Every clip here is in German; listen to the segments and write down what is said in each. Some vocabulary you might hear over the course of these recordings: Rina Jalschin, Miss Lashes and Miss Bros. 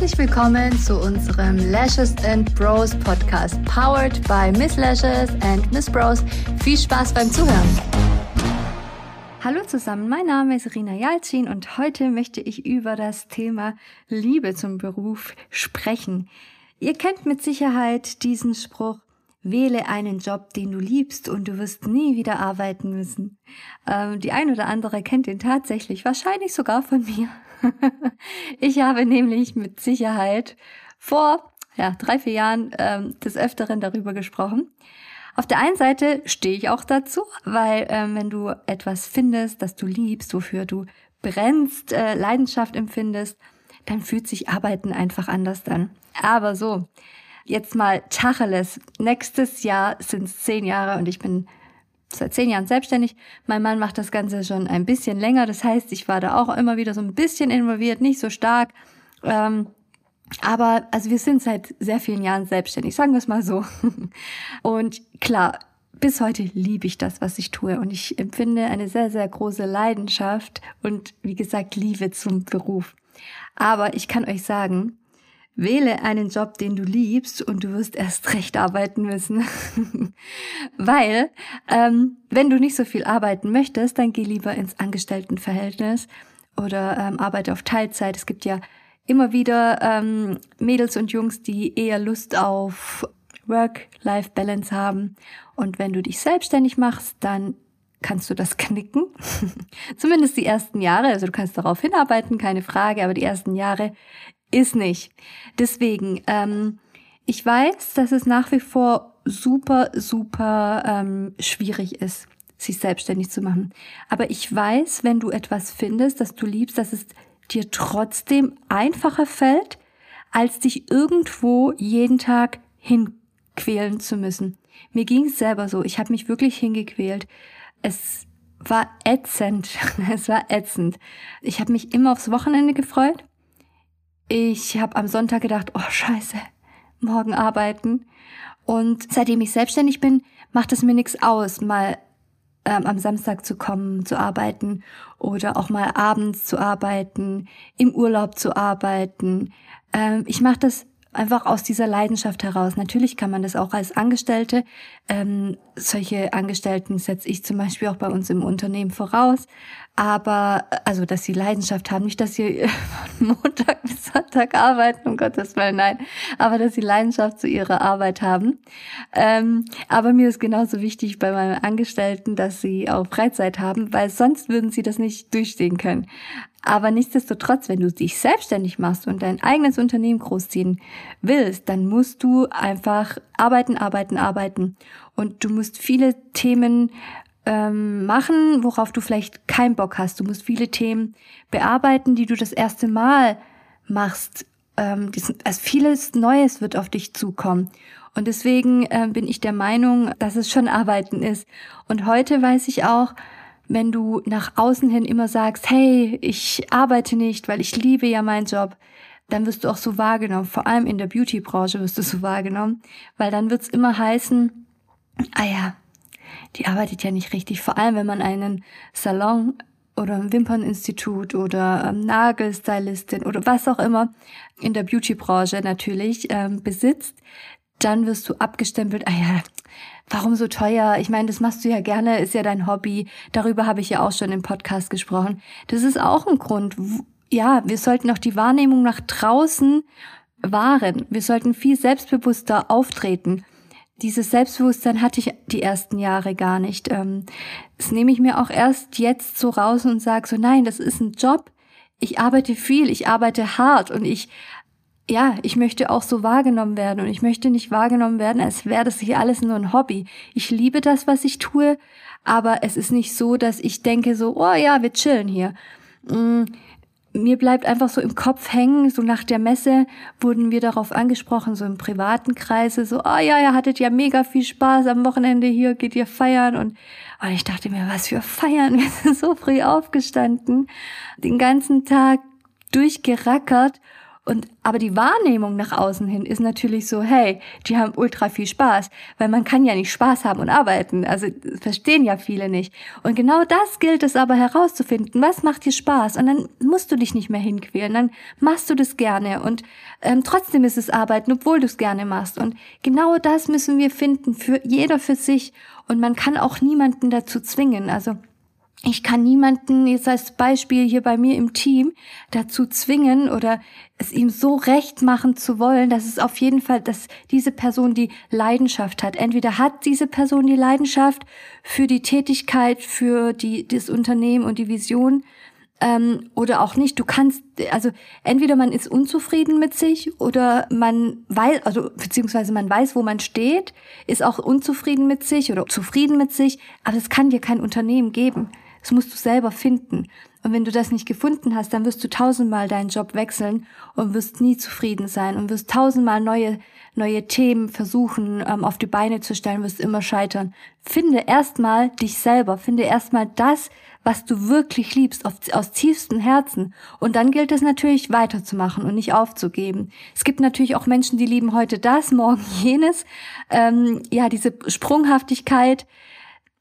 Herzlich willkommen zu unserem Lashes and Bros Podcast, powered by Miss Lashes and Miss Bros. Viel Spaß beim Zuhören. Hallo zusammen, mein Name ist Rina Jalschin und heute möchte ich über das Thema Liebe zum Beruf sprechen. Ihr kennt mit Sicherheit diesen Spruch: Wähle einen Job, den du liebst und du wirst nie wieder arbeiten müssen. Die ein oder andere kennt den tatsächlich, wahrscheinlich sogar von mir. Ich habe nämlich mit Sicherheit vor 3-4 Jahren des Öfteren darüber gesprochen. Auf der einen Seite stehe ich auch dazu, weil wenn du etwas findest, das du liebst, wofür du brennst, Leidenschaft empfindest, dann fühlt sich Arbeiten einfach anders an. Aber so, jetzt mal Tacheles. Nächstes Jahr sind es 10 Jahre und ich bin seit 10 Jahren selbstständig. Mein Mann macht das Ganze schon ein bisschen länger. Das heißt, ich war da auch immer wieder so ein bisschen involviert, nicht so stark. Aber also wir sind seit sehr vielen Jahren selbstständig, sagen wir es mal so. Und klar, bis heute liebe ich das, was ich tue. Und ich empfinde eine sehr, sehr große Leidenschaft und wie gesagt, Liebe zum Beruf. Aber ich kann euch sagen, wähle einen Job, den du liebst und du wirst erst recht arbeiten müssen. Weil, wenn du nicht so viel arbeiten möchtest, dann geh lieber ins Angestelltenverhältnis oder arbeite auf Teilzeit. Es gibt ja immer wieder Mädels und Jungs, die eher Lust auf Work-Life-Balance haben. Und wenn du dich selbstständig machst, dann kannst du das knicken. Zumindest die ersten Jahre. Also du kannst darauf hinarbeiten, keine Frage, aber die ersten Jahre ist nicht. Deswegen, ich weiß, dass es nach wie vor super, super schwierig ist, sich selbstständig zu machen. Aber ich weiß, wenn du etwas findest, das du liebst, dass es dir trotzdem einfacher fällt, als dich irgendwo jeden Tag hinquälen zu müssen. Mir ging es selber so. Ich habe mich wirklich hingequält. Es war ätzend. Ich habe mich immer aufs Wochenende gefreut. Ich habe am Sonntag gedacht, oh scheiße, morgen arbeiten. Und seitdem ich selbstständig bin, macht es mir nichts aus, mal am Samstag zu kommen, zu arbeiten oder auch mal abends zu arbeiten, im Urlaub zu arbeiten. Ich mache das einfach aus dieser Leidenschaft heraus. Natürlich kann man das auch als Angestellte. Solche Angestellten setze ich zum Beispiel auch bei uns im Unternehmen voraus. Aber, also, dass sie Leidenschaft haben. Nicht, dass sie von Montag bis Sonntag arbeiten, um Gottes Willen, nein. Aber, dass sie Leidenschaft zu ihrer Arbeit haben. Aber mir ist genauso wichtig bei meinen Angestellten, dass sie auch Freizeit haben, weil sonst würden sie das nicht durchstehen können. Aber nichtsdestotrotz, wenn du dich selbstständig machst und dein eigenes Unternehmen großziehen willst, dann musst du einfach arbeiten. Und du musst viele Themen machen, worauf du vielleicht keinen Bock hast. Du musst viele Themen bearbeiten, die du das erste Mal machst. Vieles Neues wird auf dich zukommen. Und deswegen bin ich der Meinung, dass es schon Arbeiten ist. Und heute weiß ich auch, wenn du nach außen hin immer sagst, hey, ich arbeite nicht, weil ich liebe ja meinen Job, dann wirst du auch so wahrgenommen. Vor allem in der Beauty-Branche wirst du so wahrgenommen, weil dann wird's immer heißen, die arbeitet ja nicht richtig. Vor allem, wenn man einen Salon oder ein Wimperninstitut oder Nagelstylistin oder was auch immer in der Beauty-Branche natürlich besitzt, dann wirst du abgestempelt, warum so teuer? Ich meine, das machst du ja gerne, ist ja dein Hobby. Darüber habe ich ja auch schon im Podcast gesprochen. Das ist auch ein Grund. Ja, wir sollten auch die Wahrnehmung nach draußen wahren. Wir sollten viel selbstbewusster auftreten. Dieses Selbstbewusstsein hatte ich die ersten Jahre gar nicht. Das nehme ich mir auch erst jetzt so raus und sage so, nein, das ist ein Job. Ich arbeite viel, ich arbeite hart und ich möchte auch so wahrgenommen werden und ich möchte nicht wahrgenommen werden, als wäre das hier alles nur ein Hobby. Ich liebe das, was ich tue, aber es ist nicht so, dass ich denke so, oh ja, wir chillen hier. Mir bleibt einfach so im Kopf hängen, so nach der Messe wurden wir darauf angesprochen, so im privaten Kreise, so, oh ja, ihr hattet ja mega viel Spaß am Wochenende hier, geht ihr feiern und ich dachte mir, was für Feiern, wir sind so früh aufgestanden, den ganzen Tag durchgerackert. Aber die Wahrnehmung nach außen hin ist natürlich so, hey, die haben ultra viel Spaß, weil man kann ja nicht Spaß haben und arbeiten. Also das verstehen ja viele nicht. Und genau das gilt es aber herauszufinden, was macht dir Spaß? Und dann musst du dich nicht mehr hinquälen, dann machst du das gerne. Und trotzdem ist es Arbeiten, obwohl du es gerne machst. Und genau das müssen wir finden, für jeder für sich. Und man kann auch niemanden dazu zwingen, also ich kann niemanden, jetzt als Beispiel hier bei mir im Team, dazu zwingen oder es ihm so recht machen zu wollen, dass es auf jeden Fall, dass diese Person die Leidenschaft hat. Entweder hat diese Person die Leidenschaft für die Tätigkeit, für das Unternehmen und die Vision, oder auch nicht. Du kannst, also entweder man ist unzufrieden mit sich oder man weiß, also beziehungsweise man weiß, wo man steht, ist auch unzufrieden mit sich oder zufrieden mit sich, aber es kann dir kein Unternehmen geben. Das musst du selber finden. Und wenn du das nicht gefunden hast, dann wirst du 1000-mal deinen Job wechseln und wirst nie zufrieden sein und wirst 1000-mal neue Themen versuchen, auf die Beine zu stellen, wirst immer scheitern. Finde erstmal dich selber, finde erstmal das, was du wirklich liebst, aus tiefstem Herzen. Und dann gilt es natürlich, weiterzumachen und nicht aufzugeben. Es gibt natürlich auch Menschen, die lieben heute das, morgen jenes. Ja, diese Sprunghaftigkeit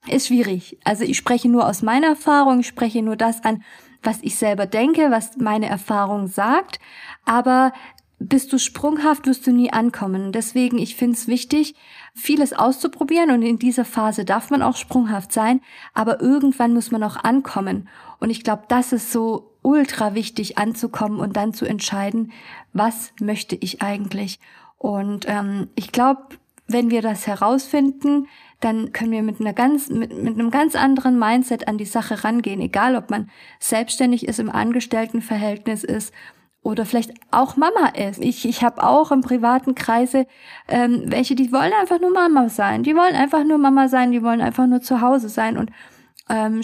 ist schwierig. Also ich spreche nur aus meiner Erfahrung, ich spreche nur das an, was ich selber denke, was meine Erfahrung sagt. Aber bist du sprunghaft, wirst du nie ankommen. Deswegen, ich finde es wichtig, vieles auszuprobieren, und in dieser Phase darf man auch sprunghaft sein, aber irgendwann muss man auch ankommen. Und ich glaube, das ist so ultra wichtig, anzukommen und dann zu entscheiden, was möchte ich eigentlich. Und ich glaube, wenn wir das herausfinden, dann können wir mit einem ganz anderen Mindset an die Sache rangehen, egal ob man selbstständig ist, im Angestelltenverhältnis ist oder vielleicht auch Mama ist. Ich habe auch im privaten Kreise welche, die wollen einfach nur Mama sein, die wollen einfach nur zu Hause sein und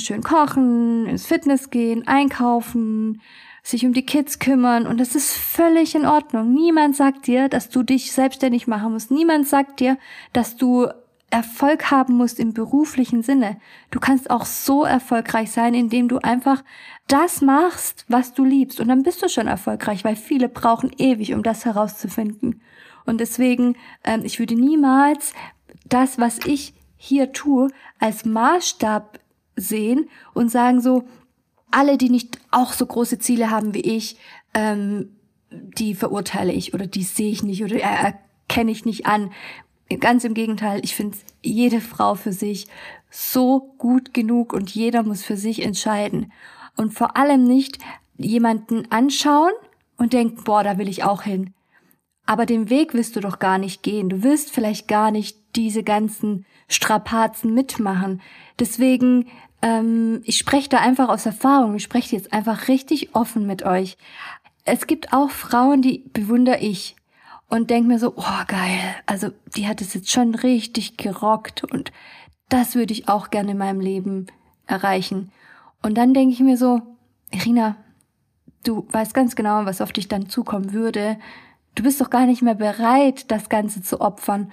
schön kochen, ins Fitness gehen, einkaufen, sich um die Kids kümmern, und das ist völlig in Ordnung. Niemand sagt dir, dass du dich selbstständig machen musst. Niemand sagt dir, dass du Erfolg haben musst im beruflichen Sinne. Du kannst auch so erfolgreich sein, indem du einfach das machst, was du liebst. Und dann bist du schon erfolgreich, weil viele brauchen ewig, um das herauszufinden. Und deswegen, ich würde niemals das, was ich hier tue, als Maßstab sehen und sagen so, alle, die nicht auch so große Ziele haben wie ich, die verurteile ich oder die sehe ich nicht oder erkenne ich nicht an. Ganz im Gegenteil, ich finde jede Frau für sich so gut genug und jeder muss für sich entscheiden. Und vor allem nicht jemanden anschauen und denken, boah, da will ich auch hin. Aber den Weg willst du doch gar nicht gehen. Du willst vielleicht gar nicht diese ganzen Strapazen mitmachen. Deswegen, ich spreche da einfach aus Erfahrung. Ich spreche jetzt einfach richtig offen mit euch. Es gibt auch Frauen, die bewundere ich. Und denk mir so, oh geil, also die hat es jetzt schon richtig gerockt und das würde ich auch gerne in meinem Leben erreichen. Und dann denke ich mir so, Rina, du weißt ganz genau, was auf dich dann zukommen würde. Du bist doch gar nicht mehr bereit, das Ganze zu opfern.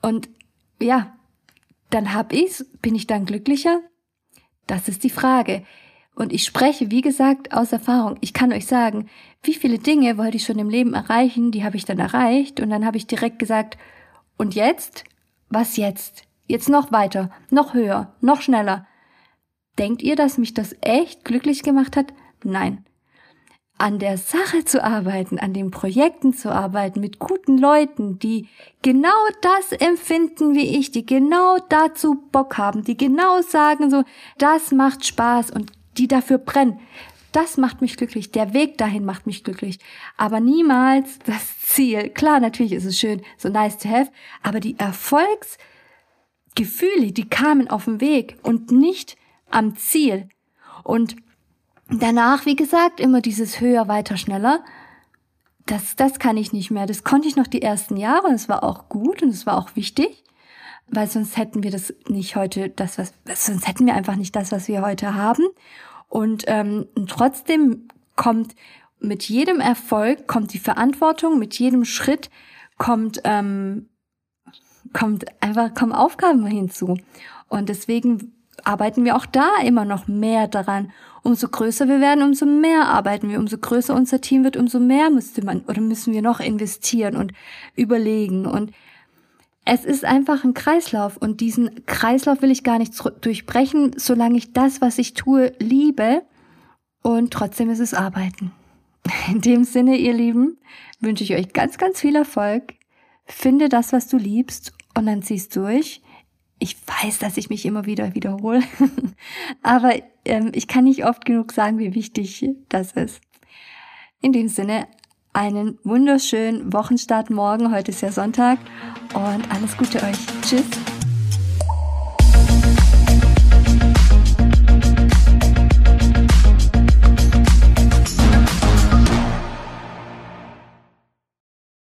Und ja, dann bin ich dann glücklicher? Das ist die Frage. Und ich spreche, wie gesagt, aus Erfahrung. Ich kann euch sagen, wie viele Dinge wollte ich schon im Leben erreichen, die habe ich dann erreicht. Und dann habe ich direkt gesagt, und jetzt? Was jetzt? Jetzt noch weiter, noch höher, noch schneller. Denkt ihr, dass mich das echt glücklich gemacht hat? Nein. An der Sache zu arbeiten, an den Projekten zu arbeiten, mit guten Leuten, die genau das empfinden wie ich, die genau dazu Bock haben, die genau sagen so, das macht Spaß und die dafür brennen. Das macht mich glücklich. Der Weg dahin macht mich glücklich. Aber niemals das Ziel. Klar, natürlich ist es schön, so nice to have. Aber die Erfolgsgefühle, die kamen auf dem Weg und nicht am Ziel. Und danach, wie gesagt, immer dieses höher, weiter, schneller. Das kann ich nicht mehr. Das konnte ich noch die ersten Jahre. Und es war auch gut und es war auch wichtig. Weil sonst hätten wir das nicht heute, sonst hätten wir einfach nicht das, was wir heute haben. Und trotzdem kommt mit jedem Erfolg kommt die Verantwortung, mit jedem Schritt kommen Aufgaben hinzu. Und deswegen arbeiten wir auch da immer noch mehr daran. Umso größer wir werden, umso mehr arbeiten wir. Umso größer unser Team wird, umso mehr müssen wir noch investieren und überlegen. Und es ist einfach ein Kreislauf. Und diesen Kreislauf will ich gar nicht durchbrechen, solange ich das, was ich tue, liebe. Und trotzdem ist es Arbeiten. In dem Sinne, ihr Lieben, wünsche ich euch ganz, ganz viel Erfolg. Finde das, was du liebst, und dann ziehst du durch. Ich weiß, dass ich mich immer wieder wiederhole, aber ich kann nicht oft genug sagen, wie wichtig das ist. In dem Sinne, einen wunderschönen Wochenstart morgen. Heute ist ja Sonntag und alles Gute euch. Tschüss.